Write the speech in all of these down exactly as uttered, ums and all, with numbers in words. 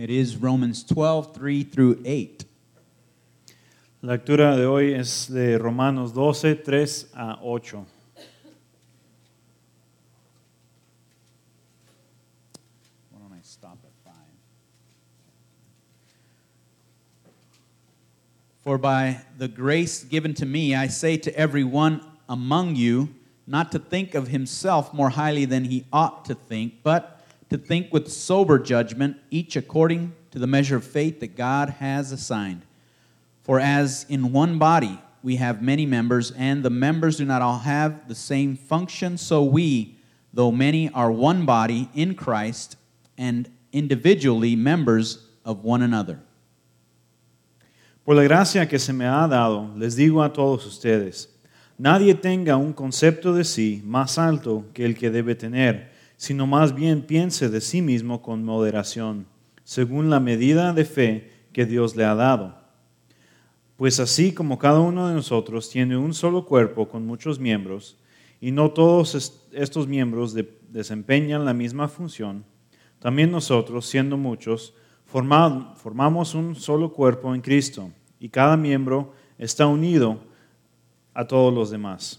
It is Romans twelve, three through eight. La lectura de hoy es de Romanos doce, tres a ocho. Why don't I stop at five? For by the grace given to me, I say to everyone among you, not to think of himself more highly than he ought to think, but to think with sober judgment, each according to the measure of faith that God has assigned. For as in one body we have many members, and the members do not all have the same function, so we, though many, are one body in Christ, and individually members of one another. Por la gracia que se me ha dado, les digo a todos ustedes, nadie tenga un concepto de sí más alto que el que debe tener, sino más bien piense de sí mismo con moderación, según la medida de fe que Dios le ha dado. Pues así como cada uno de nosotros tiene un solo cuerpo con muchos miembros, y no todos est- estos miembros de- desempeñan la misma función, también nosotros, siendo muchos, formad- formamos un solo cuerpo en Cristo, y cada miembro está unido a todos los demás.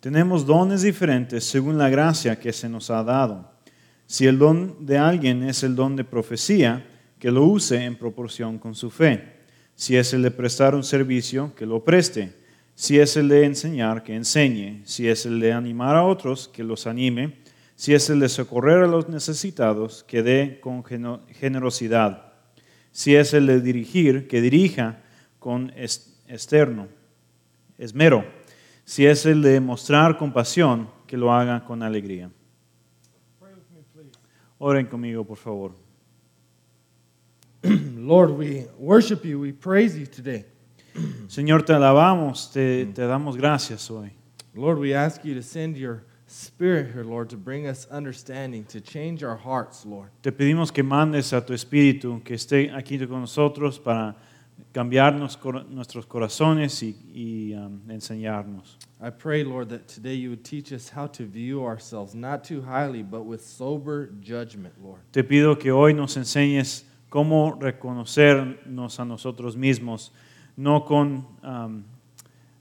Tenemos dones diferentes según la gracia que se nos ha dado. Si el don de alguien es el don de profecía, que lo use en proporción con su fe. Si es el de prestar un servicio, que lo preste. Si es el de enseñar, que enseñe. Si es el de animar a otros, que los anime. Si es el de socorrer a los necesitados, que dé con generosidad. Si es el de dirigir, que dirija con esterno, esmero. Si es el de mostrar compasión, que lo haga con alegría. Oren conmigo, por favor. Lord, we worship you, we praise you today. Señor, te alabamos, te, te damos gracias hoy. Lord, we ask you to send your spirit here, Lord, to bring us understanding, to change our hearts, Lord. Te pedimos que mandes a tu espíritu, que esté aquí con nosotros para cambiarnos cor- nuestros corazones y, y um, enseñarnos. I pray, Lord, that today you would teach us how to view ourselves, not too highly, but with sober judgment, Lord. Te pido que hoy nos enseñes cómo reconocernos a nosotros mismos, no con um,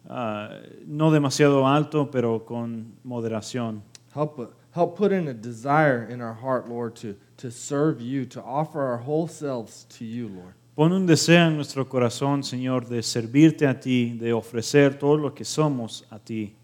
uh, no demasiado alto, pero con moderación. Help, help put in a desire in our heart, Lord, to, to serve you, to offer our whole selves to you, Lord. Pon un deseo en nuestro corazón, Señor, de servirte a ti, de ofrecer todo lo que somos a ti.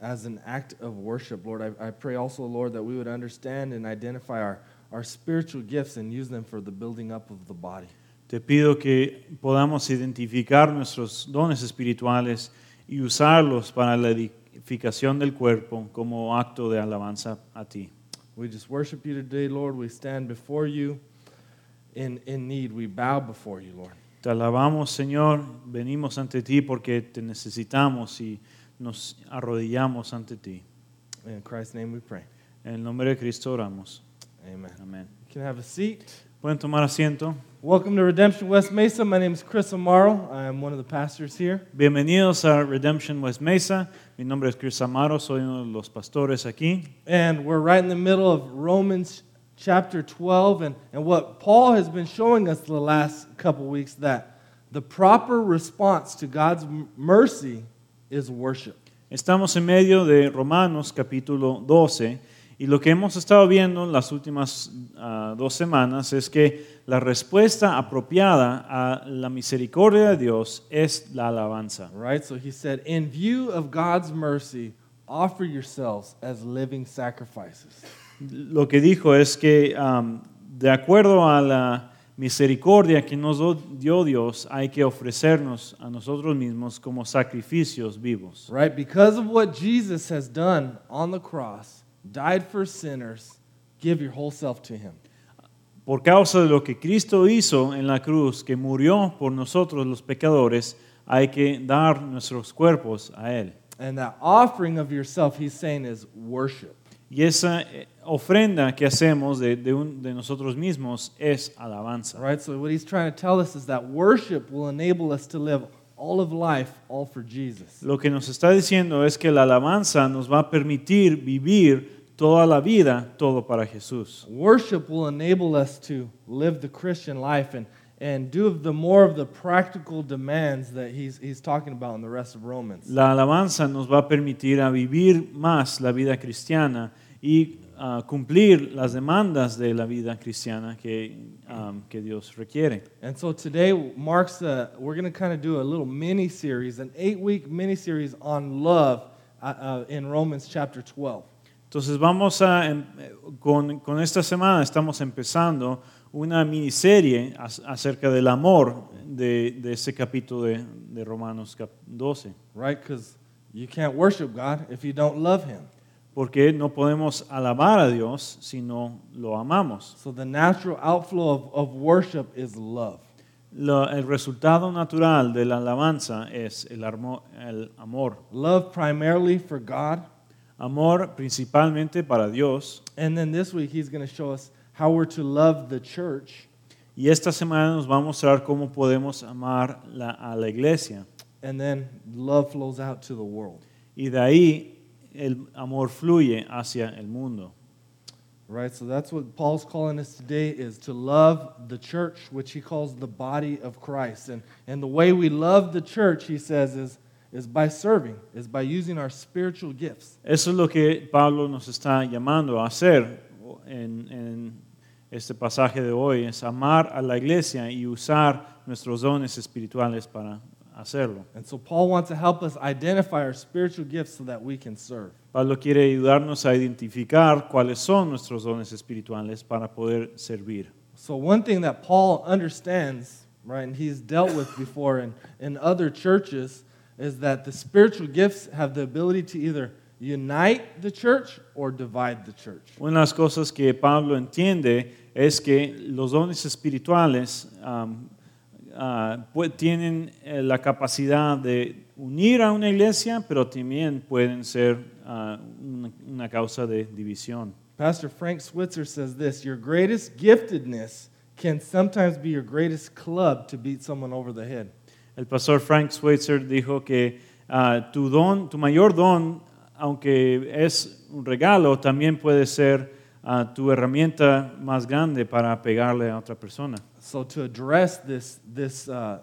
As an act of worship, Lord, I, I pray also, Lord, that we would understand and identify our our spiritual gifts and use them for the building up of the body. Te pido que podamos identificar nuestros dones espirituales y usarlos para la edificación del cuerpo como acto de alabanza a ti. We just worship you today, Lord. We stand before you in in need. We bow before you, Lord. Te alabamos, Señor. Venimos ante ti porque te necesitamos y nos arrodillamos ante ti. In Christ's name we pray. En el nombre de Cristo oramos. Amen. Amen. You can have a seat. Pueden tomar asiento. Welcome to Redemption West Mesa. My name is Chris Amaro. I am one of the pastors here. Bienvenidos a Redemption West Mesa. Mi nombre es Chris Amaro. Soy uno de los pastores aquí. And we're right in the middle of Romans chapter twelve. And, and what Paul has been showing us the last couple weeks, that the proper response to God's mercy is worship. Estamos en medio de Romanos capítulo doce. Y lo que hemos estado viendo en las últimas uh, dos semanas es que la respuesta apropiada a la misericordia de Dios es la alabanza. Right, so he said, in view of God's mercy, offer yourselves as living sacrifices. Lo que dijo es que um, de acuerdo a la misericordia que nos dio Dios, hay que ofrecernos a nosotros mismos como sacrificios vivos. Right, because of what Jesus has done on the cross. Died for sinners, give your whole self to him. por causa de lo que Cristo hizo en la cruz, que murió por nosotros los pecadores, hay que dar nuestros cuerpos a Él. And that offering of yourself, he's saying, is worship. Y esa ofrenda que hacemos de, de, un, de nosotros mismos es alabanza. Right, so what he's trying to tell us is that worship will enable us to live all of life, all for Jesus. Lo que nos está diciendo es que la alabanza nos va a permitir vivir toda la vida, todo para Jesús. Worship will enable us to live the Christian life and and do the more of the practical demands that he's he's talking about in the rest of Romans. La alabanza nos va a permitir a vivir más la vida cristiana y uh, cumplir las demandas de la vida cristiana que um, que Dios requiere. And so today marks a, we're going to kind of do a little mini series, an eight-week mini series on love uh, uh, in Romans chapter twelve. Entonces vamos a con con esta semana estamos empezando una miniserie acerca del amor de, de ese capítulo de, de Romanos doce. Right, because you can't worship God if you don't love Him. Porque no podemos alabar a Dios si no lo amamos. So the natural outflow of, of worship is love. Lo, el resultado natural de la alabanza es el, armo, el amor. Love primarily for God. Amor principalmente para Dios. And then this week he's going to show us how we're to love the church. Y esta semana nos va a mostrar cómo podemos amar la, a la iglesia. And then love flows out to the world. Y de ahí el amor fluye hacia el mundo. Right, so that's what Paul's calling us today, is to love the church, which he calls the body of Christ. And and the way we love the church, he says, is is by serving, is by using our spiritual gifts. Eso es lo que Pablo nos está llamando a hacer en en este pasaje de hoy, es amar a la iglesia y usar nuestros dones espirituales para hacerlo. And so Paul wants to help us identify our spiritual gifts so that we can serve. Pablo quiere ayudarnos a identificar cuáles son nuestros dones espirituales para poder servir. So one thing that Paul understands, right, and he's dealt with before in, in other churches, is that the spiritual gifts have the ability to either unite the church or divide the church. Una de las cosas que Pablo entiende es que los dones espirituales um, uh, tienen la capacidad de unir a una iglesia, pero también pueden ser uh, una, una causa de división. Pastor Frank Switzer says this: your greatest giftedness can sometimes be your greatest club to beat someone over the head. El pastor Frank Switzer dijo que uh, tu don, tu mayor don, aunque es un regalo, también puede ser uh, tu herramienta más grande para pegarle a otra persona. So to address this this uh,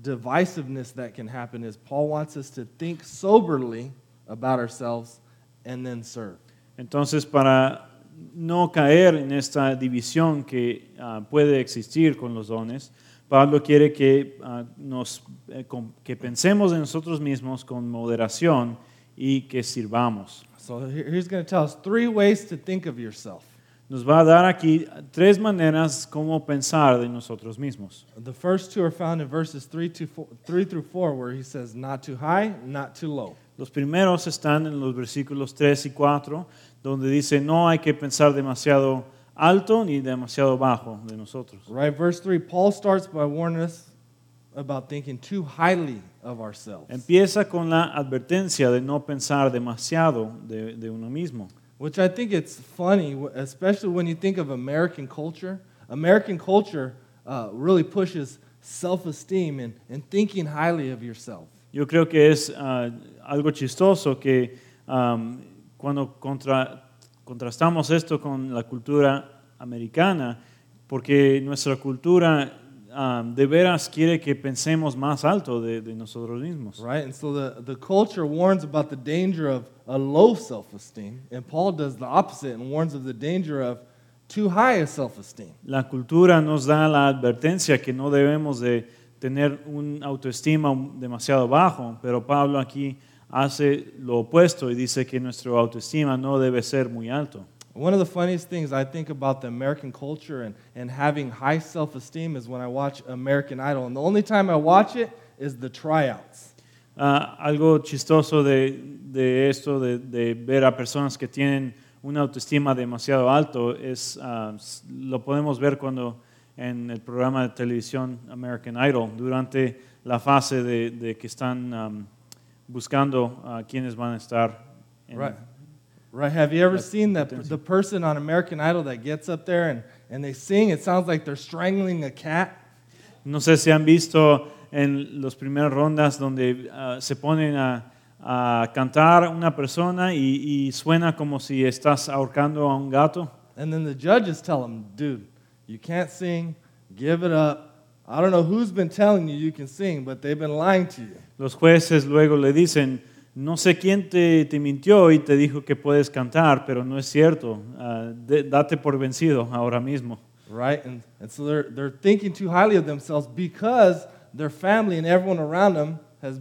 divisiveness that can happen, is Paul wants us to think soberly about ourselves and then serve. Entonces, para no caer en esta división que uh, puede existir con los dones, Pablo quiere que uh, nos eh, con, que pensemos en nosotros mismos con moderación y que sirvamos. So he's going to tell us three ways to think of yourself. Nos va a dar aquí tres maneras como pensar de nosotros mismos. The first two are found in verses three to four, three through four, where he says not too high, not too low. Los primeros están en los versículos tres y cuatro, donde dice no hay que pensar demasiado alto ni demasiado bajo de nosotros. Right, verse three, Paul starts by warning us about thinking too highly of ourselves. Empieza con la advertencia de no pensar demasiado de, de uno mismo. Which I think it's funny, especially when you think of American culture. American culture uh, really pushes self-esteem and, and thinking highly of yourself. Yo creo que es uh, algo chistoso que um, cuando contra, contrastamos esto con la cultura americana, porque nuestra cultura Um, de veras quiere que pensemos más alto de, de nosotros mismos. Right, and so the, the culture warns about the danger of a low self-esteem, and Paul does the opposite and warns of the danger of too high a self-esteem. La cultura nos da la advertencia que no debemos de tener un autoestima demasiado bajo, pero Pablo aquí hace lo opuesto y dice que nuestro autoestima no debe ser muy alto. One of the funniest things I think about the American culture and, and having high self-esteem is when I watch American Idol. And the only time I watch it is the tryouts. Uh, algo chistoso de, de esto, de, de ver a personas que tienen una autoestima demasiado alto es uh, lo podemos ver cuando en el programa de televisión American Idol, durante la fase de, de que están um, buscando a uh, quienes van a estar. En right. Right. Have you ever seen that p- the person on American Idol that gets up there and, and they sing? It sounds like they're strangling a cat. No sé si han visto en las primeras rondas donde uh, se ponen a, a cantar una persona y, y suena como si estás ahorcando a un gato. And then the judges tell them, dude, you can't sing, give it up. I don't know who's been telling you you can sing, but they've been lying to you. Los jueces luego le dicen, no sé quién te, te mintió y te dijo que puedes cantar, pero no es cierto. Uh, de, date por vencido ahora mismo. Right, and, and so they're, they're thinking too highly of themselves because their family and everyone around them has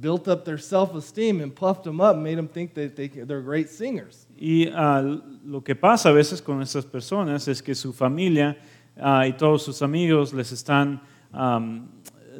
built up their self-esteem and puffed them up and made them think that they, they're great singers. Y uh, lo que pasa a veces con estas personas es que su familia uh, y todos sus amigos les están um,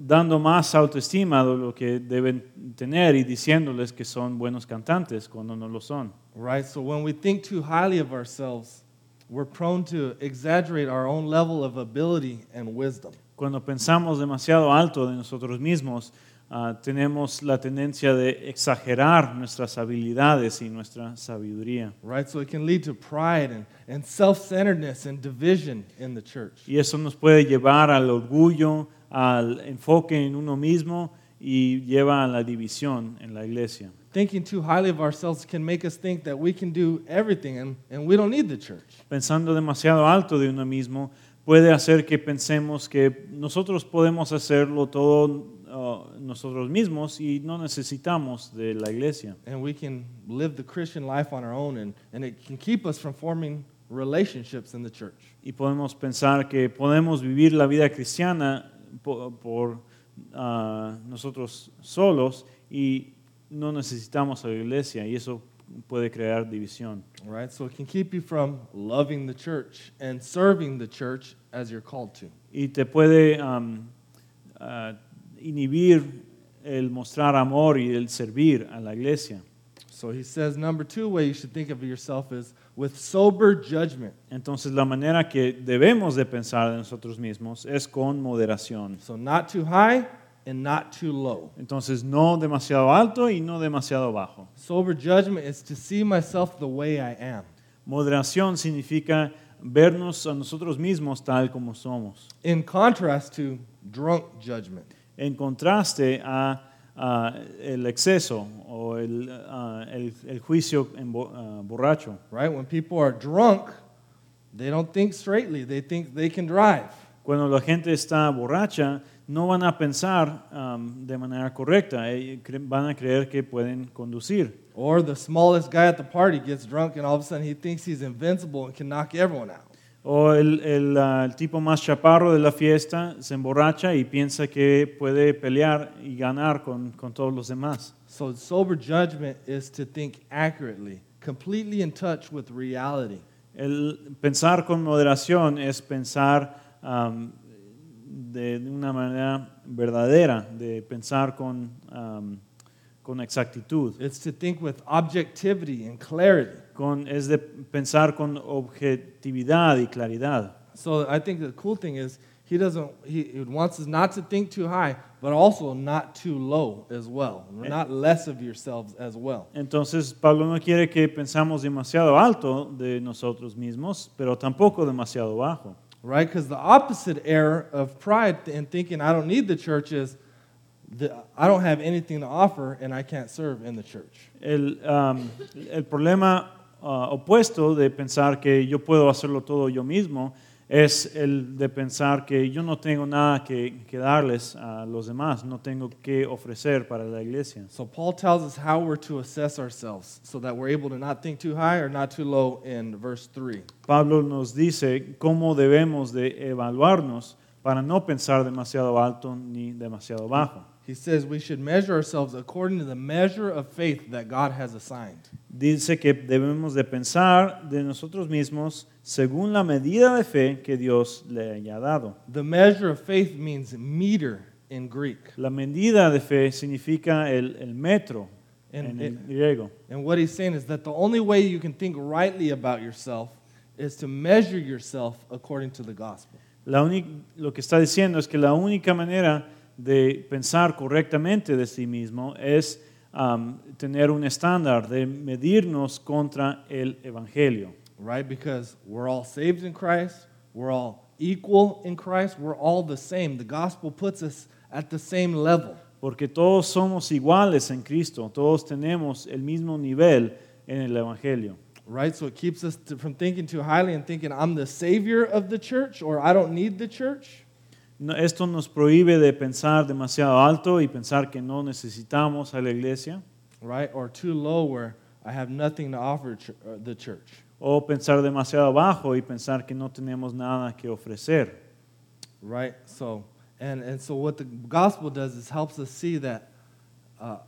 dando más autoestima de lo que deben tener y diciéndoles que son buenos cantantes cuando no lo son. Right, so when we think too highly of ourselves, we're prone to exaggerate our own level of ability and wisdom. Cuando pensamos demasiado alto de nosotros mismos, uh, tenemos la tendencia de exagerar nuestras habilidades y nuestra sabiduría. Right, so it can lead to pride and, and self-centeredness and division in the church. Y eso nos puede llevar al orgullo, al enfoque en uno mismo y lleva a la división en la iglesia. Thinking too highly of ourselves can make us think that we can do everything and, and we don't need the church. Pensando demasiado alto de uno mismo puede hacer que pensemos que nosotros podemos hacerlo todo uh, nosotros mismos y no necesitamos de la iglesia. And we can live the Christian life on our own and, and it can keep us from forming relationships in the church. Y podemos pensar que podemos vivir la vida cristiana por, por uh, nosotros solos y no necesitamos a la iglesia y eso puede crear división. All right, so it can keep you from loving the church and serving the church as you're called to. Y te puede um, uh, inhibir el mostrar amor y el servir a la iglesia. So he says number two way you should think of yourself is with sober judgment. Entonces la manera que debemos de pensar de nosotros mismos es con moderación. So not too high and not too low. Entonces no demasiado alto y no demasiado bajo. Sober judgment is to see myself the way I am. Moderación significa vernos a nosotros mismos tal como somos. In contrast to drunk judgment. En contraste a uh, el exceso o el, uh, el, el juicio en bo, uh, borracho. Right, when people are drunk, they don't think straightly. They think they can drive. Cuando la gente está borracha, no van a pensar um, de manera correcta, van a creer que pueden conducir. Or the smallest guy at the party gets drunk and all of a sudden he thinks he's invincible and can knock everyone out. O el, el, uh, el tipo más chaparro de la fiesta se emborracha y piensa que puede pelear y ganar con, con todos los demás. So sober judgment is to think accurately, completely in touch with reality. El pensar con moderación es pensar um, de una manera verdadera, de pensar con, um, con exactitud. It's to think with objectivity and clarity. Con, es de pensar con objetividad y claridad. So I think the cool thing is he doesn't he wants us not to think too high, but also not too low as well. Not less of yourselves as well. Entonces Pablo no quiere que pensamos demasiado alto de nosotros mismos, pero tampoco demasiado bajo. Right, because the opposite error of pride and thinking I don't need the church is the, I don't have anything to offer and I can't serve in the church. El, um, el problema uh, opuesto de pensar que yo puedo hacerlo todo yo mismo es el de pensar que yo no tengo nada que, que darles a los demás, no tengo que ofrecer para la iglesia. So Paul tells us how we're to assess ourselves so that we're able to not think too high or not too low in verse three. Pablo nos dice cómo debemos de evaluarnos para no pensar demasiado alto ni demasiado bajo. He says we should measure ourselves according to the measure of faith that God has assigned. Dice que debemos de pensar de nosotros mismos según la medida de fe que Dios le haya dado. The measure of faith means meter in Greek. La medida de fe significa el, el metro. And, and it, ego. And what he's saying is that the only way you can think rightly about yourself is to measure yourself according to the gospel. La uni- lo que está diciendo es que la única manera de pensar correctamente de sí mismo es um, tener un estándar, de medirnos contra el evangelio. Right, because we're all saved in Christ, we're all equal in Christ, we're all the same. The gospel puts us at the same level. Porque todos somos iguales en Cristo, todos tenemos el mismo nivel en el evangelio. Right, so it keeps us to, from thinking too highly and thinking I'm the savior of the church or I don't need the church. No, esto nos prohíbe de pensar demasiado alto y pensar que no necesitamos a la iglesia. Right, or too low where I have nothing to offer ch- the church. O pensar demasiado bajo y pensar que no tenemos nada que ofrecer. Right, so And and so what the gospel does is helps us see that, uh,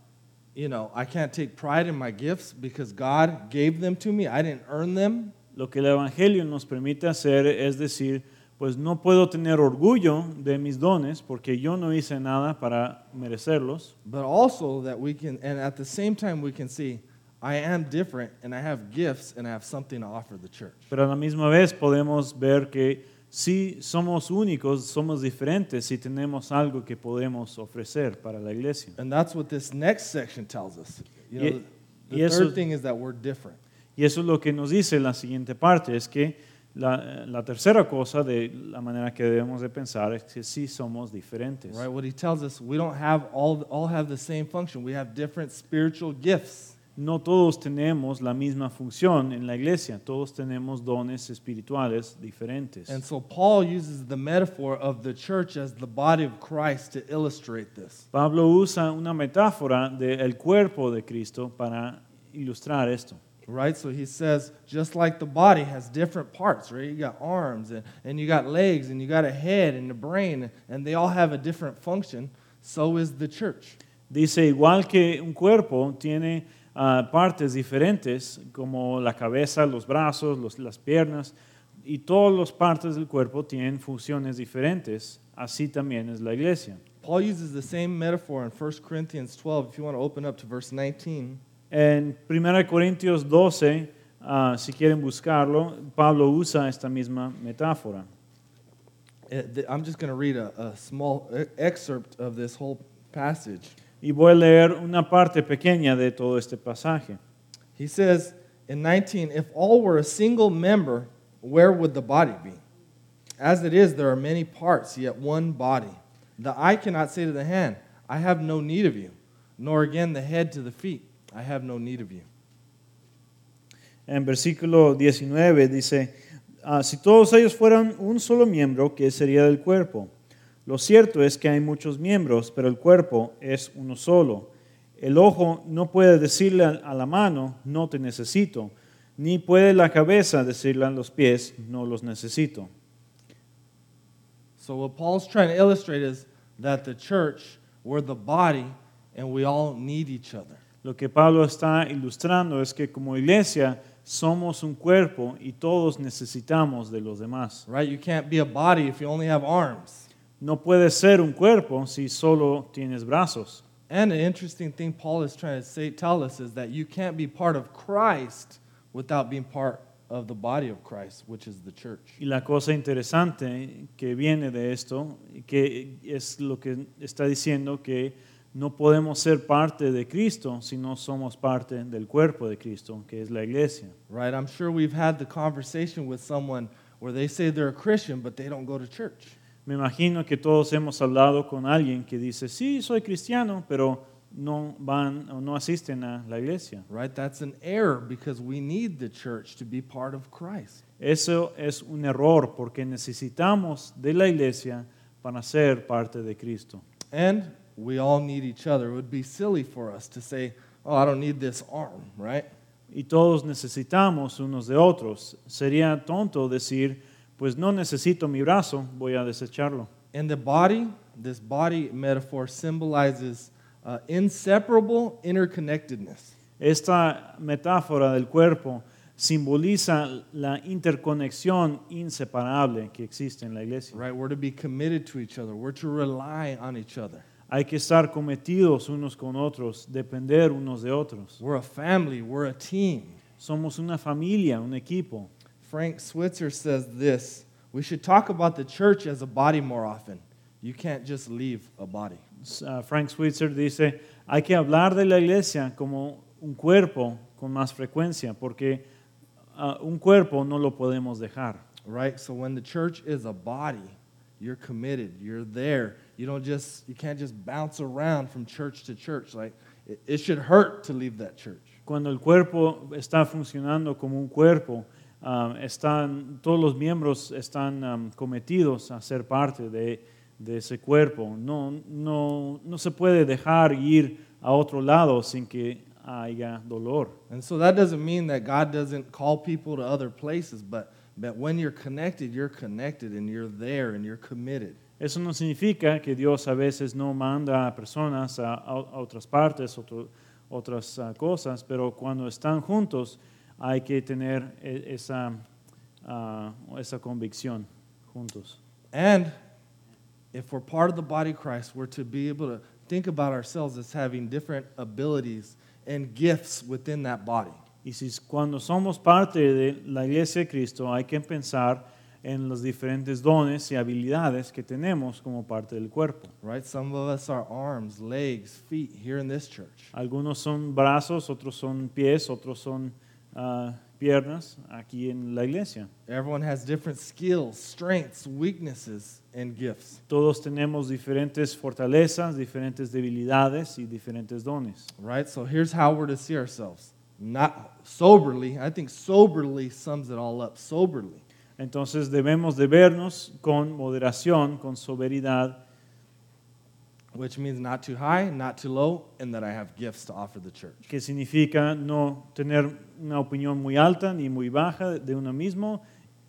you know, I can't take pride in my gifts because God gave them to me. I didn't earn them. Lo que el evangelio nos permite hacer es decir, pues no puedo tener orgullo de mis dones porque yo no hice nada para merecerlos. But also that we can, and at the same time we can see, I am different and I have gifts and I have something to offer the church. Pero a la misma vez podemos ver que sí, somos únicos, somos diferentes y tenemos algo que podemos ofrecer para la iglesia. And that's what this next section tells us. You know, y, the, the eso, third thing is that we're different. Y eso es lo que nos dice la siguiente parte, es que la, la tercera cosa de la manera que debemos de pensar es que sí somos diferentes. Right, what he tells us, we don't have all all have the same function. We have different spiritual gifts. No todos tenemos la misma función en la iglesia. Todos tenemos dones espirituales diferentes. And so Paul uses the metaphor of the church as the body of Christ to illustrate this. Pablo usa una metáfora del cuerpo de Cristo para ilustrar esto. Right, so he says, just like the body has different parts, right? You got arms and, and you got legs and you got a head and a brain and they all have a different function, so is the church. Dice, igual que un cuerpo tiene Uh, partes diferentes como la cabeza, los brazos, los, las piernas y todas las partes del cuerpo tienen funciones diferentes, así también es la iglesia. Paul uses the same metaphor in First Corinthians twelve if you want to open up to verse nineteen. En primera Corintios doce, uh, si quieren buscarlo, Pablo usa esta misma metáfora. I'm just going to read a, a small excerpt of this whole passage. Y voy a leer una parte pequeña de todo este pasaje. He says in nineteen, if all were a single member, where would the body be? As it is, there are many parts, yet one body. The eye cannot say to the hand, I have no need of you, nor again the head to the feet, I have no need of you. En versículo diecinueve dice, ah, si todos ellos fueran un solo miembro, ¿qué sería del cuerpo? Lo cierto es que hay muchos miembros, pero el cuerpo es uno solo. El ojo no puede decirle a la mano, no te necesito, ni puede la cabeza decirle a los pies, no los necesito. So what Paul's trying to illustrate is that the church, we're the body, and we all need each other. Lo que Pablo está ilustrando es que como iglesia somos un cuerpo y todos necesitamos de los demás. Right, you can't be a body if you only have arms. No puedes ser un cuerpo si solo tienes brazos. And the interesting thing Paul is trying to say, tell us is that you can't be part of Christ without being part of the body of Christ, which is the church. Y la cosa interesante que viene de esto, que es lo que está diciendo que no podemos ser parte de Cristo si no somos parte del cuerpo de Cristo, que es la iglesia. Right, I'm sure we've had the conversation with someone where they say they're a Christian, but they don't go to church. Me imagino que todos hemos hablado con alguien que dice, sí, soy cristiano, pero no van o no asisten a la iglesia. Right, that's an error because we need the church to be part of Christ. Eso es un error porque necesitamos de la iglesia para ser parte de Cristo. And we all need each other. It would be silly for us to say, oh, I don't need this arm, right? Y todos necesitamos unos de otros. Sería tonto decir, pues no necesito mi brazo, voy a desecharlo. And the body, this body metaphor symbolizes uh, inseparable interconnectedness. Esta metáfora del cuerpo simboliza la interconexión inseparable que existe en la iglesia. Right, we're to be committed to each other, we're to rely on each other. Hay que estar cometidos unos con otros, depender unos de otros. We're a family, we're a team. Somos una familia, un equipo. Frank Switzer says this, we should talk about the church as a body more often. You can't just leave a body. Uh, Frank Switzer dice, hay que hablar de la iglesia como un cuerpo con más frecuencia, porque uh, un cuerpo no lo podemos dejar. Right, so when the church is a body, you're committed, you're there. You don't just, you can't just bounce around from church to church. Like it, it should hurt to leave that church. Cuando el cuerpo está funcionando como un cuerpo, um, están todos los miembros están um, cometidos a ser parte de de ese cuerpo. No, no, no se puede dejar ir a otro lado sin que haya dolor. And so that doesn't mean that God doesn't call people to other places, but but when you're connected, you're connected and you're there and you're committed. Eso no significa que Dios a veces no manda a personas a, a, a otras partes, otro, otras uh, cosas, pero cuando están juntos hay que tener e, esa, uh, esa convicción juntos. And if we're part of the body of Christ, we're to be able to think about ourselves as having different abilities and gifts within that body. Y si cuando somos parte de la iglesia de Cristo hay que pensar en los diferentes dones y habilidades que tenemos como parte del cuerpo. Right, some of us are arms, legs, feet here in this church. Algunos son brazos, otros son pies, otros son uh, piernas aquí en la iglesia. Everyone has different skills, strengths, weaknesses and gifts. Todos tenemos diferentes fortalezas, diferentes debilidades y diferentes dones. Right, so here's how we're to see ourselves. Not soberly, I think soberly sums it all up, soberly. Entonces debemos de vernos con moderación, con sobriedad. Which means not too high, not too low, and that I have gifts to offer the church. Que significa no tener una opinión muy alta ni muy baja de uno mismo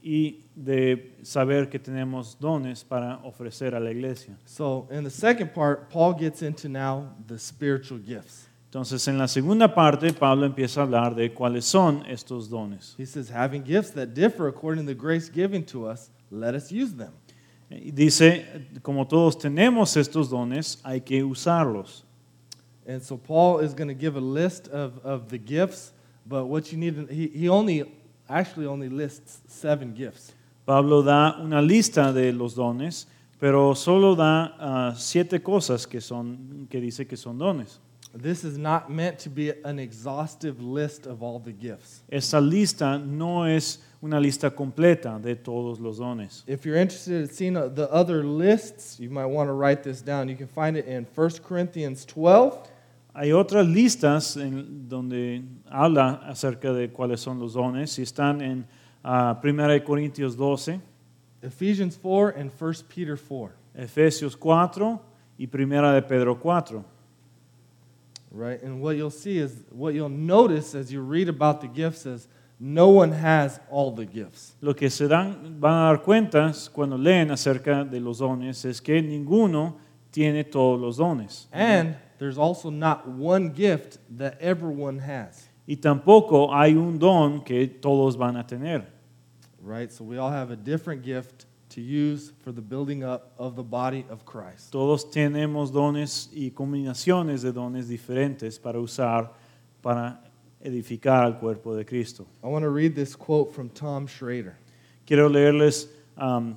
y de saber que tenemos dones para ofrecer a la iglesia. So in the second part, Paul gets into now the spiritual gifts. Entonces en la segunda parte Pablo empieza a hablar de cuáles son estos dones. He says, having gifts that differ according to the grace given to us, let us use them. Y dice, como todos tenemos estos dones, hay que usarlos. And so Paul is going to give a list of, of the gifts, but what you need he, he only actually only lists seven gifts. Pablo da una lista de los dones, pero solo da uh, siete cosas que son que dice que son dones. This is not meant to be an exhaustive list of all the gifts. Esa lista no es una lista completa de todos los dones. If you're interested in seeing the other lists, you might want to write this down. You can find it in First Corinthians twelve. Hay otras listas en donde habla acerca de cuáles son los dones y están en uh, Primera Corintios doce, Ephesians four and First Peter four. Efesios cuatro y Primera de Pedro cuatro. Right, and what you'll see is, what you'll notice as you read about the gifts is, no one has all the gifts. Lo que se dan, van a dar cuentas cuando leen acerca de los dones es que ninguno tiene todos los dones. And there's also not one gift that everyone has. Y tampoco hay un don que todos van a tener. Right, so we all have a different gift to use for the building up of the body of Christ. Todos tenemos dones y combinaciones de dones diferentes para usar para edificar el cuerpo de Cristo. I want to read this quote from Tom Schrader. Quiero leerles um,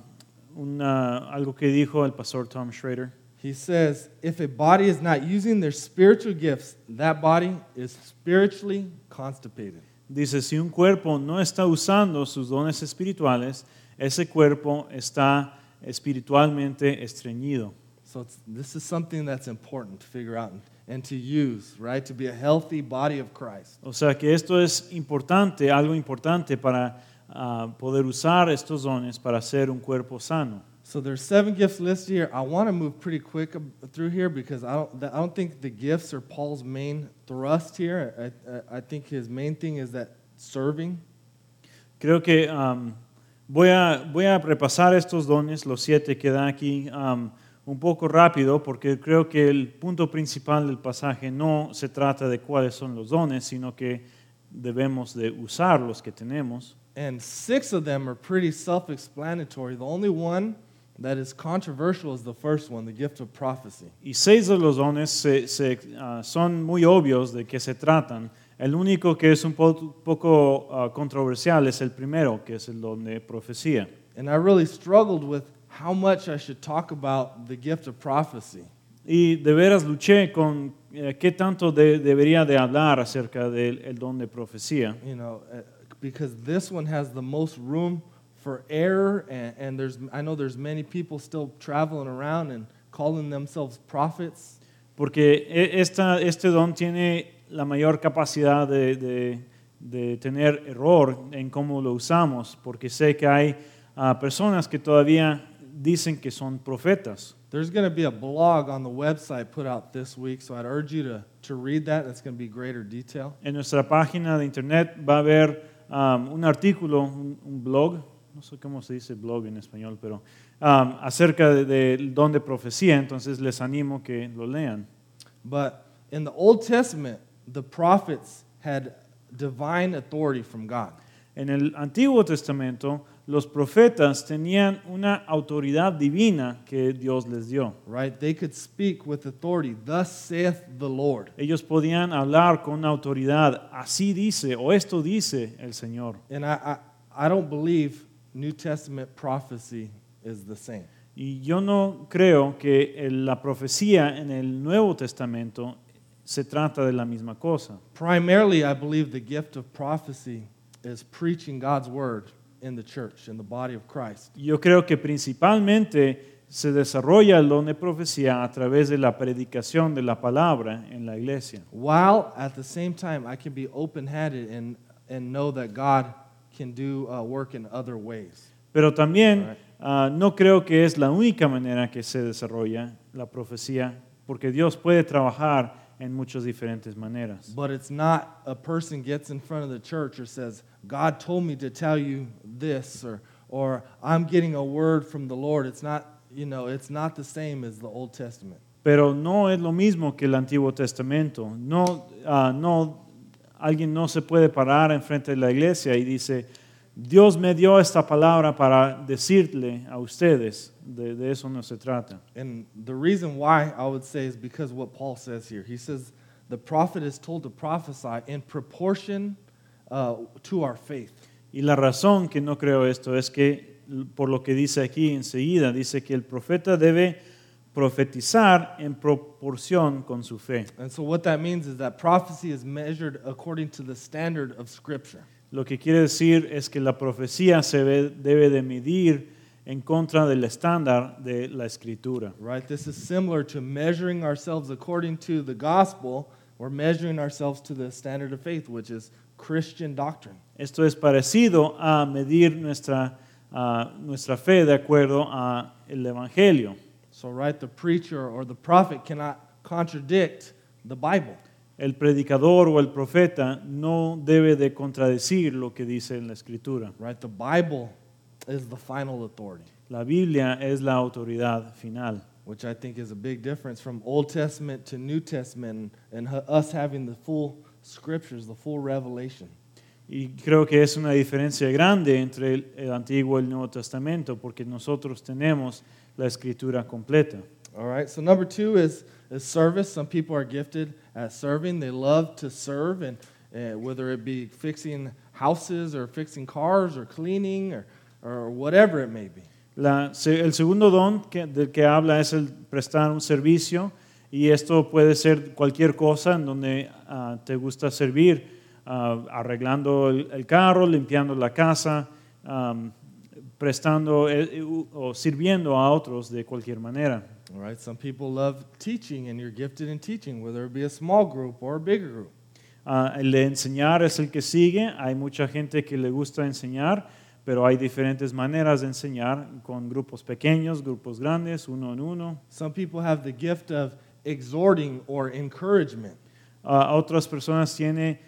una, algo que dijo el pastor Tom Schrader. He says, if a body is not using their spiritual gifts, that body is spiritually constipated. Dice, si un cuerpo no está usando sus dones espirituales, ese cuerpo está espiritualmente estreñido. So this is something that's important to figure out and to use, right? To be a healthy body of Christ. O sea que esto es importante, algo importante para uh, poder usar estos dones para ser un cuerpo sano. So there's seven gifts listed here. I want to move pretty quick through here because I don't, I don't think the gifts are Paul's main thrust here. I, I, I think his main thing is that serving. Creo que um, Voy a, voy a repasar estos dones, los siete que da aquí, um, un poco rápido, porque creo que el punto principal del pasaje no se trata de cuáles son los dones, sino que debemos de usar los que tenemos. And six of them are pretty self-explanatory. The only one that is controversial is the first one, the gift of prophecy. Y seis de los dones se, se, uh, son muy obvios de qué se tratan. El único que es un po- poco uh, controversial es el primero, que es el don de profecía. And I really struggled with how much I should talk about the gift of prophecy. Y de veras luché con eh, qué tanto de, debería de hablar acerca del el don de profecía. You know, because this one has the most room for error, and, and there's I know there's many people still traveling around and calling themselves prophets. Porque esta, este don tiene la mayor capacidad de, de, de tener error en cómo lo usamos, porque sé que hay uh, personas que todavía dicen que son profetas. There's going to be a blog on the website put out this week, so I'd urge you to, to read that. It's going to be greater detail. En nuestra página de internet va a haber um, un artículo, un, un blog, no sé cómo se dice blog en español, pero um, acerca de, de don de profecía, entonces les animo que lo lean. But in the Old Testament, the prophets had divine authority from God. En el Antiguo Testamento, los profetas tenían una autoridad divina que Dios les dio. Right, they could speak with authority, thus saith the Lord. Ellos podían hablar con autoridad, así dice o esto dice el Señor. And I, I, I don't believe New Testament prophecy is the same. Y yo no creo que la profecía en el Nuevo Testamento se trata de la misma cosa. Primarily, I believe the gift of prophecy is preaching God's word in the church, in the body of Christ. Yo creo que principalmente se desarrolla el don de profecía a través de la predicación de la palabra en la iglesia. While at the same time I can be open-handed and and know that God can do uh, work in other ways. Pero también right. uh, no creo que es la única manera que se desarrolla la profecía, porque Dios puede trabajar en muchas diferentes maneras. But it's not a person gets in front of the church or says, God told me to tell you this, or or I'm getting a word from the Lord. It's not, you know, it's not the same as the Old Testament. Pero no es lo mismo que el Antiguo Testamento. No, uh, no, alguien no se puede parar enfrente de la iglesia y dice, Dios me dio esta palabra para decirle a ustedes. De, de eso no se trata. And the reason why I would say is because what Paul says here. He says the prophet is told to prophesy in proportion uh, to our faith. Y la razón que no creo esto es que por lo que dice aquí enseguida, dice que el profeta debe profetizar en proporción con su fe. And so what that means is that prophecy is measured according to the standard of Scripture. Lo que quiere decir es que la profecía se ve, debe de medir en contra del estándar de la Escritura. Right, this is similar to measuring ourselves according to the gospel or measuring ourselves to the standard of faith, which is Christian doctrine. Esto es parecido a medir nuestra uh, nuestra fe de acuerdo a el evangelio. So right, the preacher or the prophet cannot contradict the Bible. El predicador o el profeta no debe de contradecir lo que dice en la Escritura. Right, the Bible is the final authority. La Biblia es la autoridad final. Which I think is a big difference from Old Testament to New Testament, and us having the full scriptures, the full revelation. Y creo que es una diferencia grande entre el, el Antiguo y el Nuevo Testamento, porque nosotros tenemos la Escritura completa. All right, so number two is is service. Some people are gifted at serving. They love to serve, and uh, whether it be fixing houses or fixing cars or cleaning or, or whatever it may be. La, el segundo don que, del que habla es el prestar un servicio, y esto puede ser cualquier cosa en donde uh, te gusta servir, uh, arreglando el, el carro, limpiando la casa, um, prestando eh, o sirviendo a otros de cualquier manera. All right, some people love teaching, and you're gifted in teaching, whether it be a small group or a bigger group. Uh, el enseñar es el que sigue. Hay mucha gente que le gusta enseñar, pero hay diferentes maneras de enseñar, con grupos pequeños, grupos grandes, uno en uno. Some people have the gift of exhorting or encouragement. Uh, otras personas tienen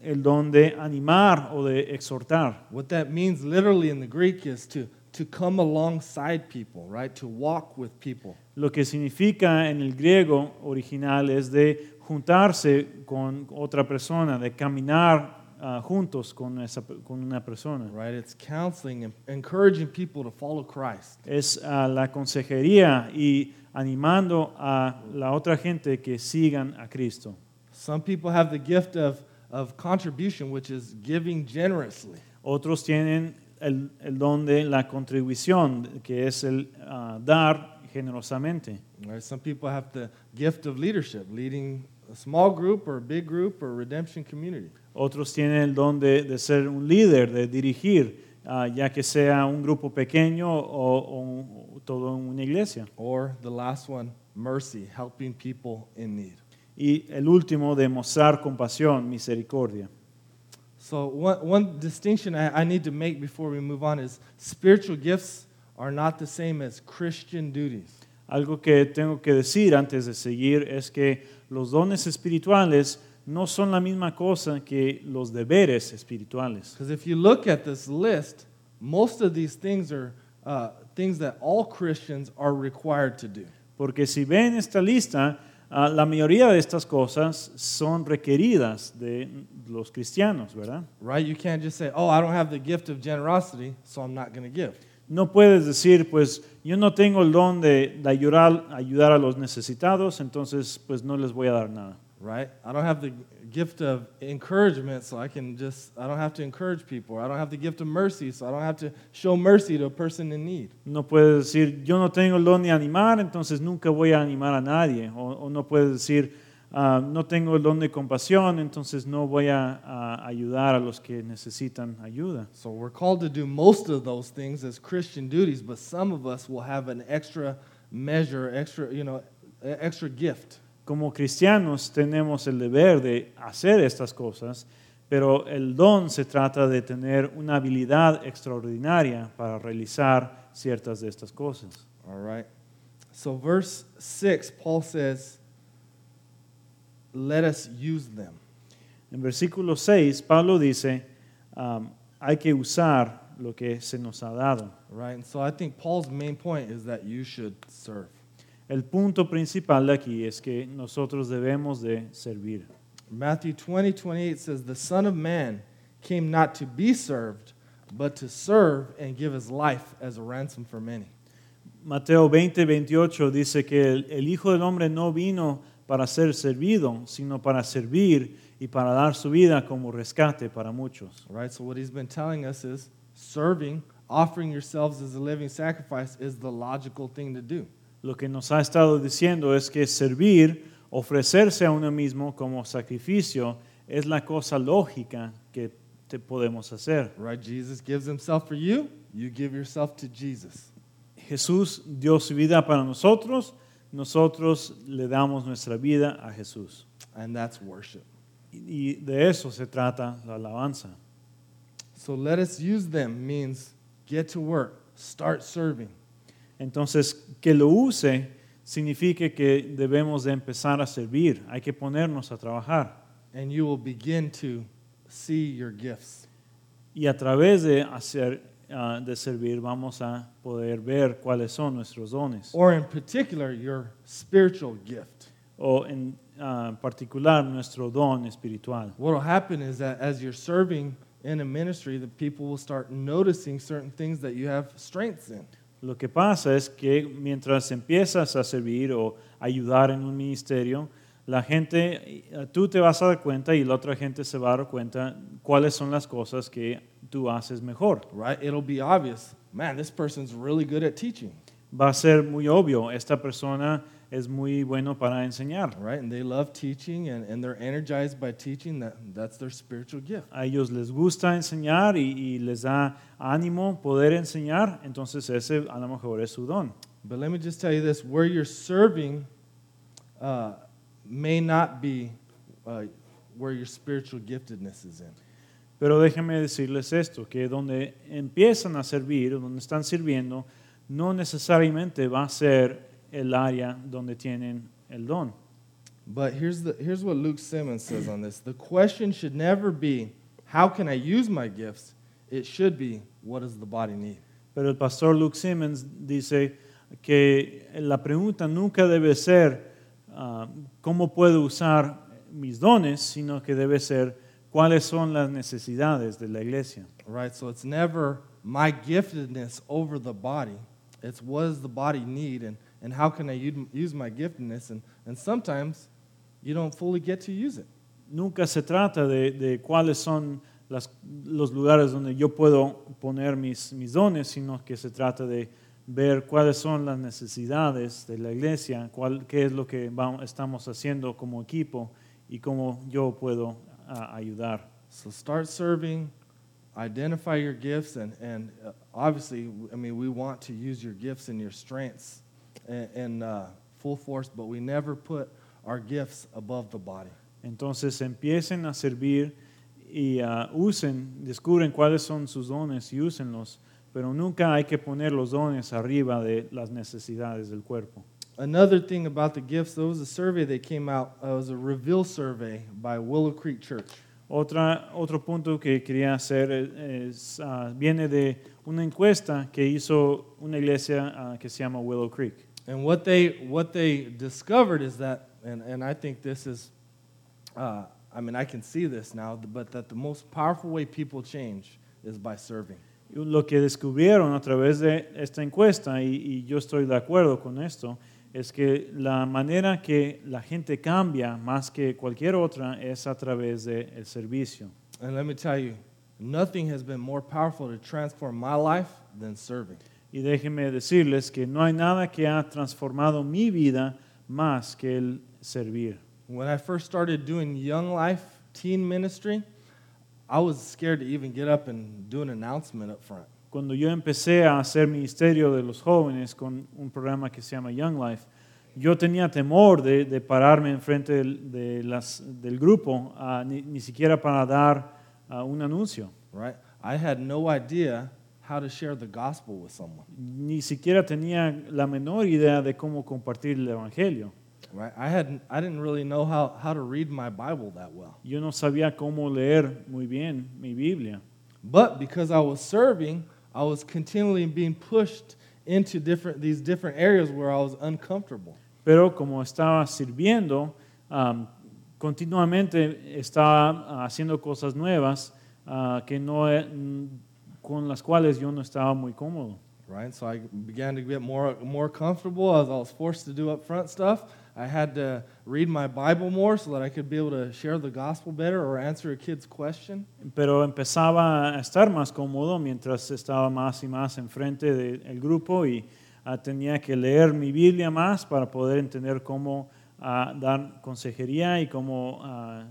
el don de animar o de exhortar. What that means literally in the Greek is to to come alongside people, right? To walk with people. Lo que significa en el griego original es de juntarse con otra persona, de caminar uh, juntos con, esa, con una persona. Right? It's counseling and encouraging people to follow Christ. Es uh, la consejería y animando a la otra gente que sigan a Cristo. Some people have the gift of, of contribution, which is giving generously. Otros tienen el, el don de la contribución, que es el uh, dar generosamente. Right? Some people have the gift of leadership, leading a small group or a big group or a redemption community. Otros tienen el don de, de ser un líder, de dirigir, uh, ya que sea un grupo pequeño o, o un, todo una iglesia. Or the last one, mercy, helping people in need. Y el último, de mostrar compasión, misericordia. So one, one distinction I, I need to make before we move on is spiritual gifts are not the same as Christian duties. Algo que tengo que decir antes de seguir es que los dones espirituales no son la misma cosa que los deberes espirituales. Because if you look at this list, most of these things are uh, things that all Christians are required to do. Porque si ven esta lista, Uh, la mayoría de estas cosas son requeridas de los cristianos, ¿verdad? Right, you can't just say, "Oh, I don't have the gift of generosity, so I'm not going to give." No puedes decir, pues, yo no tengo el don de, de ayudar, ayudar a los necesitados, entonces, pues, no les voy a dar nada. Right, I don't have the gift of encouragement, so I can just, I don't have to encourage people. I don't have the gift of mercy, so I don't have to show mercy to a person in need. No puedes decir, yo no tengo el don de animar, entonces nunca voy a animar a nadie. O, o no puedes decir, uh, no tengo el don de compasión, entonces no voy a, a ayudar a los que necesitan ayuda. So we're called to do most of those things as Christian duties, but some of us will have an extra measure, extra, you know, extra gift. Como cristianos tenemos el deber de hacer estas cosas, pero el don se trata de tener una habilidad extraordinaria para realizar ciertas de estas cosas. All right. So verse six, Paul says, let us use them. En versículo seis, Pablo dice, um, hay que usar lo que se nos ha dado. Right. And so I think Paul's main point is that you should serve. El punto principal de aquí es que nosotros debemos de servir. Matthew twenty twenty-eight says, "The Son of Man came not to be served, but to serve and give his life as a ransom for many." Mateo veinte veintiocho dice que el, el Hijo del Hombre no vino para ser servido, sino para servir y para dar su vida como rescate para muchos. All right, so what he's been telling us is serving, offering yourselves as a living sacrifice is the logical thing to do. Lo que nos ha estado diciendo es que servir, ofrecerse a uno mismo como sacrificio, es la cosa lógica que te podemos hacer. Right, Jesus gives himself for you, you give yourself to Jesus. Jesús dio su vida para nosotros, nosotros le damos nuestra vida a Jesús. And that's worship. Y de eso se trata la alabanza. So let us use them means get to work, start serving. Entonces, que lo use significa que debemos de empezar a servir. Hay que ponernos a trabajar. And you will begin to see your gifts. Y a través de hacer, uh, de servir, vamos a poder ver cuáles son nuestros dones. Or in particular, your spiritual gift. O en uh, particular, nuestro don espiritual. What will happen is that as you're serving in a ministry, the people will start noticing certain things that you have strengths in. Lo que pasa es que mientras empiezas a servir o ayudar en un ministerio, la gente, tú te vas a dar cuenta y la otra gente se va a dar cuenta cuáles son las cosas que tú haces mejor. Right? It'll be obvious. Man, this person's really good at teaching. Va a ser muy obvio. Esta persona es muy bueno para enseñar. Right? And they love teaching and, and they're energized by teaching. That, that's their spiritual gift. A ellos les gusta enseñar y, y les da ánimo poder enseñar. Entonces ese a lo mejor es su don. But let me just tell you this: where you're serving uh, may not be uh, where your spiritual giftedness is in. Pero déjenme decirles esto: que donde empiezan a servir, donde están sirviendo, no necesariamente va a ser el área donde tienen el don. But here's the here's what Luke Simmons says on this. The question should never be, how can I use my gifts? It should be, what does the body need? Pero el pastor Luke Simmons dice que la pregunta nunca debe ser uh, cómo puedo usar mis dones, sino que debe ser ¿Cuáles son las necesidades de la iglesia? Right, so it's never my giftedness over the body. It's what does the body need, and, and how can I use my giftedness? And, and sometimes you don't fully get to use it. Nunca se trata de, de cuáles son las, los lugares donde yo puedo poner mis, mis dones, sino que se trata de ver cuáles son las necesidades de la iglesia, cuál, qué es lo que vamos, estamos haciendo como equipo y cómo yo puedo uh, ayudar. So start serving. Identify your gifts, and, and obviously, I mean, we want to use your gifts and your strengths in, in uh, full force, but we never put our gifts above the body. Entonces empiecen a servir y uh, usen, descubren cuáles son sus dones y úsenlos, pero nunca hay que poner los dones arriba de las necesidades del cuerpo. Another thing about the gifts, there was a survey that came out, uh, it was a reveal survey by Willow Creek Church. Otra, otro punto que quería hacer es, uh, viene de una encuesta que hizo una iglesia uh, que se llama Willow Creek. And what they what they discovered is that, and, and I think this is, uh, I mean I can see this now, but that the most powerful way people change is by serving. Lo que descubrieron a través de esta encuesta, y, y yo estoy de acuerdo con esto, es que la manera que la gente cambia más que cualquier otra es a través del servicio. And let me tell you, nothing has been more powerful to transform my life than serving. Y déjenme decirles que no hay nada que ha transformado mi vida más que el servir. When I first started doing Young Life teen ministry, I was scared to even get up and do an announcement up front. Cuando yo empecé a hacer ministerio de los jóvenes con un programa que se llama Young Life, yo tenía temor de, de pararme enfrente del, de las, del grupo, uh, ni, ni siquiera para dar uh, un anuncio. Right? I had no idea how to share the gospel with someone. Ni siquiera tenía la menor idea de cómo compartir el evangelio. Right? I had I didn't really know how, how to read my Bible that well. Yo no sabía cómo leer muy bien mi Biblia. But because I was serving, I was continually being pushed into different these different areas where I was uncomfortable. Pero como estaba sirviendo, um, continuamente estaba haciendo cosas nuevas uh, que no con las cuales yo no estaba muy cómodo. Right, so I began to get more more comfortable as I was forced to do up front stuff. I had to read my Bible more so that I could be able to share the gospel better or answer a kid's question. Pero empezaba a estar más cómodo mientras estaba más y más enfrente del grupo y uh, tenía que leer mi Biblia más para poder entender cómo uh, dar consejería y cómo uh,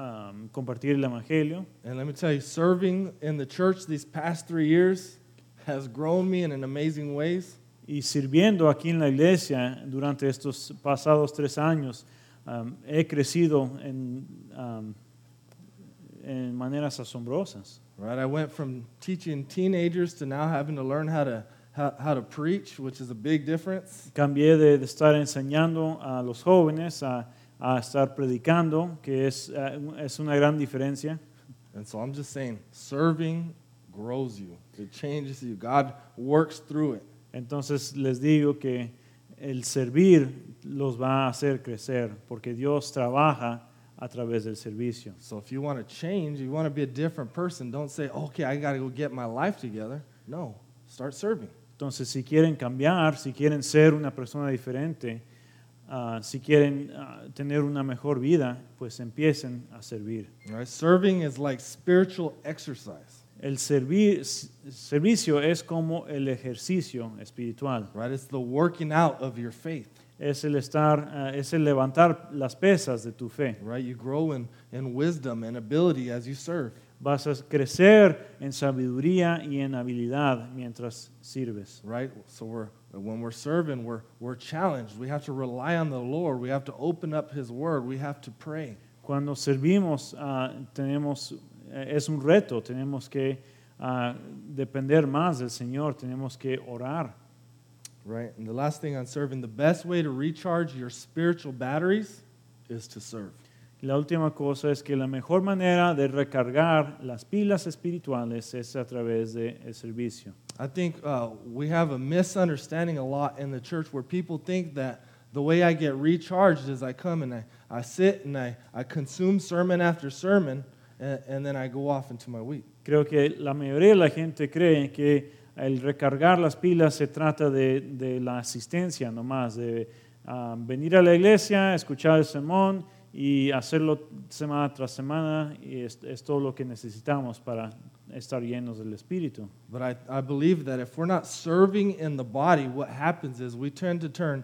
um, compartir el evangelio. And let me tell you, serving in the church these past three years has grown me in an amazing ways. Y sirviendo aquí en la iglesia durante estos pasados tres años, um, he crecido en, um, en maneras asombrosas. Right, I went from teaching teenagers to now having to learn how to how, how to preach, which is a big difference. Cambié de, de estar enseñando a los jóvenes a, a estar predicando, que es uh, es una gran diferencia. And so I'm just saying, serving grows you. It changes you. God works through it. Entonces les digo que el servir los va a hacer crecer, porque Dios trabaja a través del servicio. So if you want to change, you want to be a different person, don't say, "Okay, I got to go get my life together." No, start serving. Entonces si quieren cambiar, si quieren ser una persona diferente, uh, si quieren uh, tener una mejor vida, pues empiecen a servir. All right? Serving is like spiritual exercise. El servi- servicio es como el ejercicio espiritual. Right, it's the working out of your faith. Es el estar, uh, es el levantar las pesas de tu fe. Right, you grow in, in wisdom and ability as you serve. Vas a crecer en sabiduría y en habilidad mientras sirves. Right, so we're, when we're serving, we're we're challenged. We have to rely on the Lord. We have to open up His Word. We have to pray. Cuando servimos, uh, tenemos es un reto, tenemos que uh, depender más del Señor, tenemos que orar. Right, and the last thing on serving, the best way to recharge your spiritual batteries is to serve. La última cosa es que la mejor manera de recargar las pilas espirituales es a través del servicio. I think uh, we have a misunderstanding a lot in the church where people think that The way I get recharged is I come and I, I sit and I, I consume sermon after sermon, and, and then I go off into my week. Creo que la mayoría de la gente cree que el recargar las pilas se trata de, de la asistencia nomás, de um, venir a la iglesia, escuchar el sermón y hacerlo semana tras semana, y es, es todo lo que necesitamos para estar llenos del Espíritu. But I, I believe that if we're not serving in the body, what happens is we tend to turn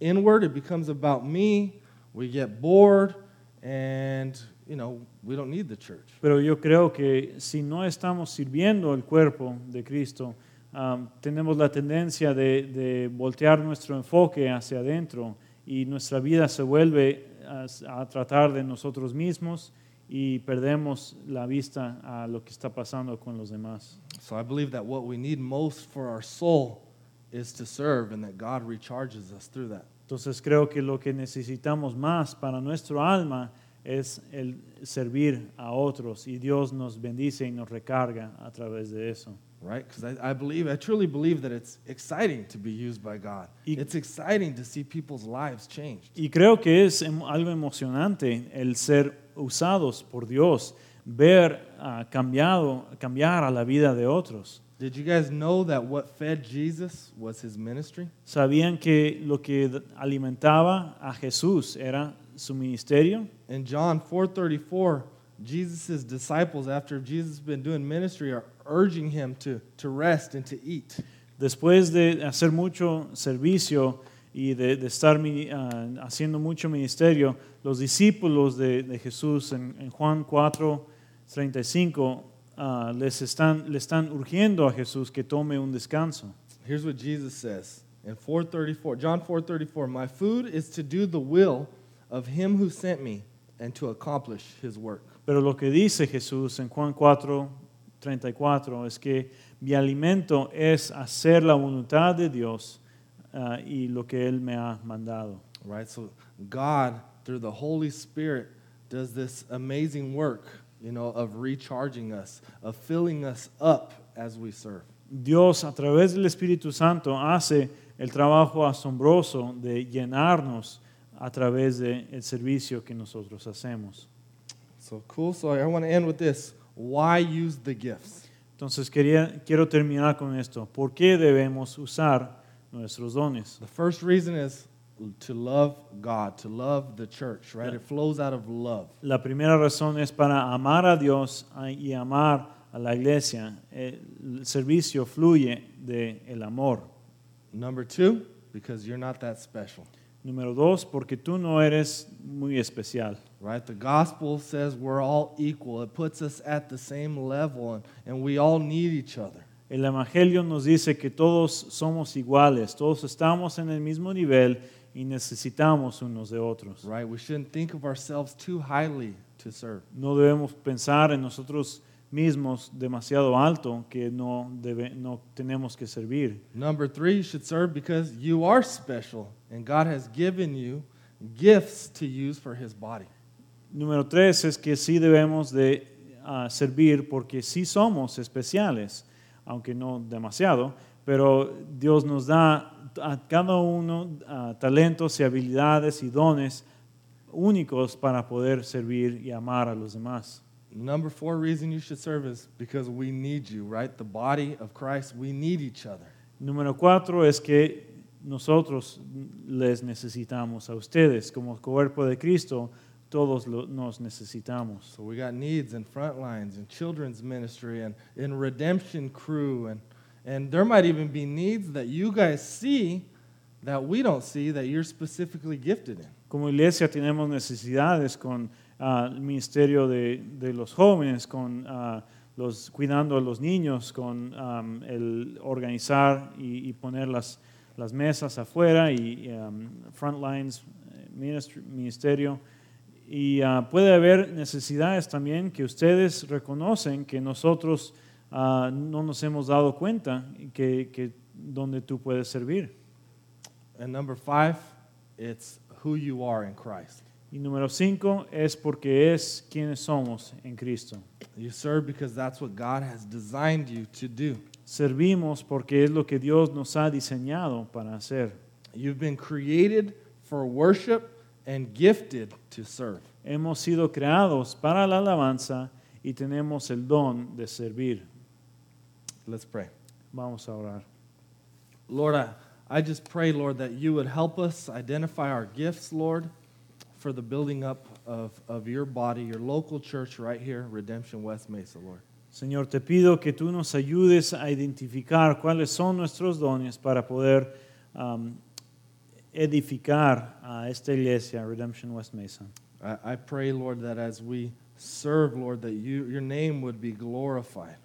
inward. It becomes about me. We get bored, and you know we don't need the church. Pero yo creo que si no estamos sirviendo el cuerpo de Cristo, um, tenemos la tendencia de, de voltear nuestro enfoque hacia adentro, y nuestra vida se vuelve a, a tratar de nosotros mismos, y perdemos la vista a lo que está pasando con los demás. So I believe that what we need most for our soul is to serve, and that God recharges us through that. Entonces creo que lo que necesitamos más para nuestro alma es el servir a otros, y Dios nos bendice y nos recarga a través de eso. Right? Because I, I believe, I truly believe that it's exciting to be used by God. Y, it's exciting to see people's lives changed. Y creo que es algo emocionante el ser usados por Dios, ver uh, cambiado, cambiar a la vida de otros. Did you guys know that what fed Jesus was his ministry? ¿Sabían que lo que alimentaba a Jesús era su ministerio? In John four thirty-four, Jesus' disciples, after Jesus has been doing ministry, are urging him to, to rest and to eat. Después de hacer mucho servicio y de, de estar uh, haciendo mucho ministerio, los discípulos de, de Jesús en, en Juan cuatro treinta y cinco Uh, les están, le están urgiendo a Jesús que tome un descanso. Here's what Jesus says in four thirty-four, John four thirty-four, "My food is to do the will of him who sent me and to accomplish his work." Pero lo que dice Jesús en Juan cuatro treinta y cuatro es que mi alimento es hacer la voluntad de Dios uh, y lo que él me ha mandado. Right, so God through the Holy Spirit does this amazing work, you know, of recharging us, of filling us up as we serve. Dios a través del Espíritu Santo hace el trabajo asombroso de llenarnos a través de el servicio que nosotros hacemos. So cool. So I want to end with this. Why use the gifts? Entonces quería quiero terminar con esto. ¿Por qué debemos usar nuestros dones? The first reason is to love God, to love the church, right? It flows out of love. La primera razón es para amar a Dios y amar a la iglesia. El servicio fluye de el amor. Number two, because you're not that special. Número dos, porque tú no eres muy especial. Right? The gospel says we're all equal. It puts us at the same level, and, and we all need each other. El evangelio nos dice que todos somos iguales, todos estamos en el mismo nivel, y necesitamos unos de otros. Right, we shouldn't think of ourselves too highly to serve. No debemos pensar en nosotros mismos demasiado alto que no debe, no tenemos que servir. Number three, you should serve because you are special and God has given you gifts to use for His body. Número tres es que sí debemos de uh, servir porque sí somos especiales, aunque no demasiado, pero Dios nos da a cada uno uh, talentos y habilidades y dones únicos para poder servir y amar a los demás. Number four reason you should serve is because we need you, right? The body of Christ, we need each other. Número cuatro es que nosotros les necesitamos a ustedes. Como cuerpo de Cristo, todos lo, nos necesitamos. So we got needs in front lines, in children's ministry, and in redemption crew, and And there might even be needs that you guys see that we don't see that you're specifically gifted in. Como iglesia tenemos necesidades con uh, el ministerio de, de los jóvenes, con uh, los cuidando a los niños, con um, el organizar y, y poner las, las mesas afuera y um, frontlines ministry, ministerio. Y uh, puede haber necesidades también que ustedes reconocen que nosotros Uh, no nos hemos dado cuenta que, que donde tú puedes servir. And number five, it's who you are in Christ. Y número cinco es porque es quienes somos en Cristo. You serve because that's what God has designed you to do. Servimos porque es lo que Dios nos ha diseñado para hacer. You've been created for worship and gifted to serve. Hemos sido creados para la alabanza y tenemos el don de servir. Let's pray. Vamos a orar. Lord, I, I just pray, Lord, that you would help us identify our gifts, Lord, for the building up of, of your body, your local church right here, Redemption West Mesa, Lord. Señor, te pido que tú nos ayudes a identificar cuáles son nuestros dones para poder um, edificar a esta iglesia, Redemption West Mesa. I, I pray, Lord, that as we serve, Lord, that you, your name would be glorified.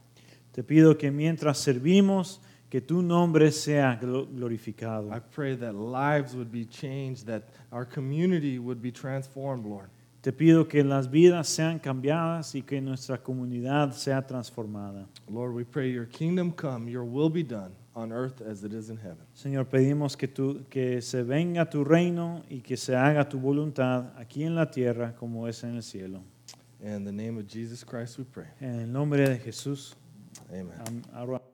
Te pido que mientras servimos, que tu nombre sea glorificado. I pray that lives would be changed, that our community would be transformed, Lord. Te pido que las vidas sean cambiadas y que nuestra comunidad sea transformada. Lord, we pray your kingdom come, your will be done on earth as it is in heaven. Señor, pedimos que tu que se venga tu reino y que se haga tu voluntad aquí en la tierra como es en el cielo. In the name of Jesus Christ we pray. En el nombre de Jesús. Amen. Am,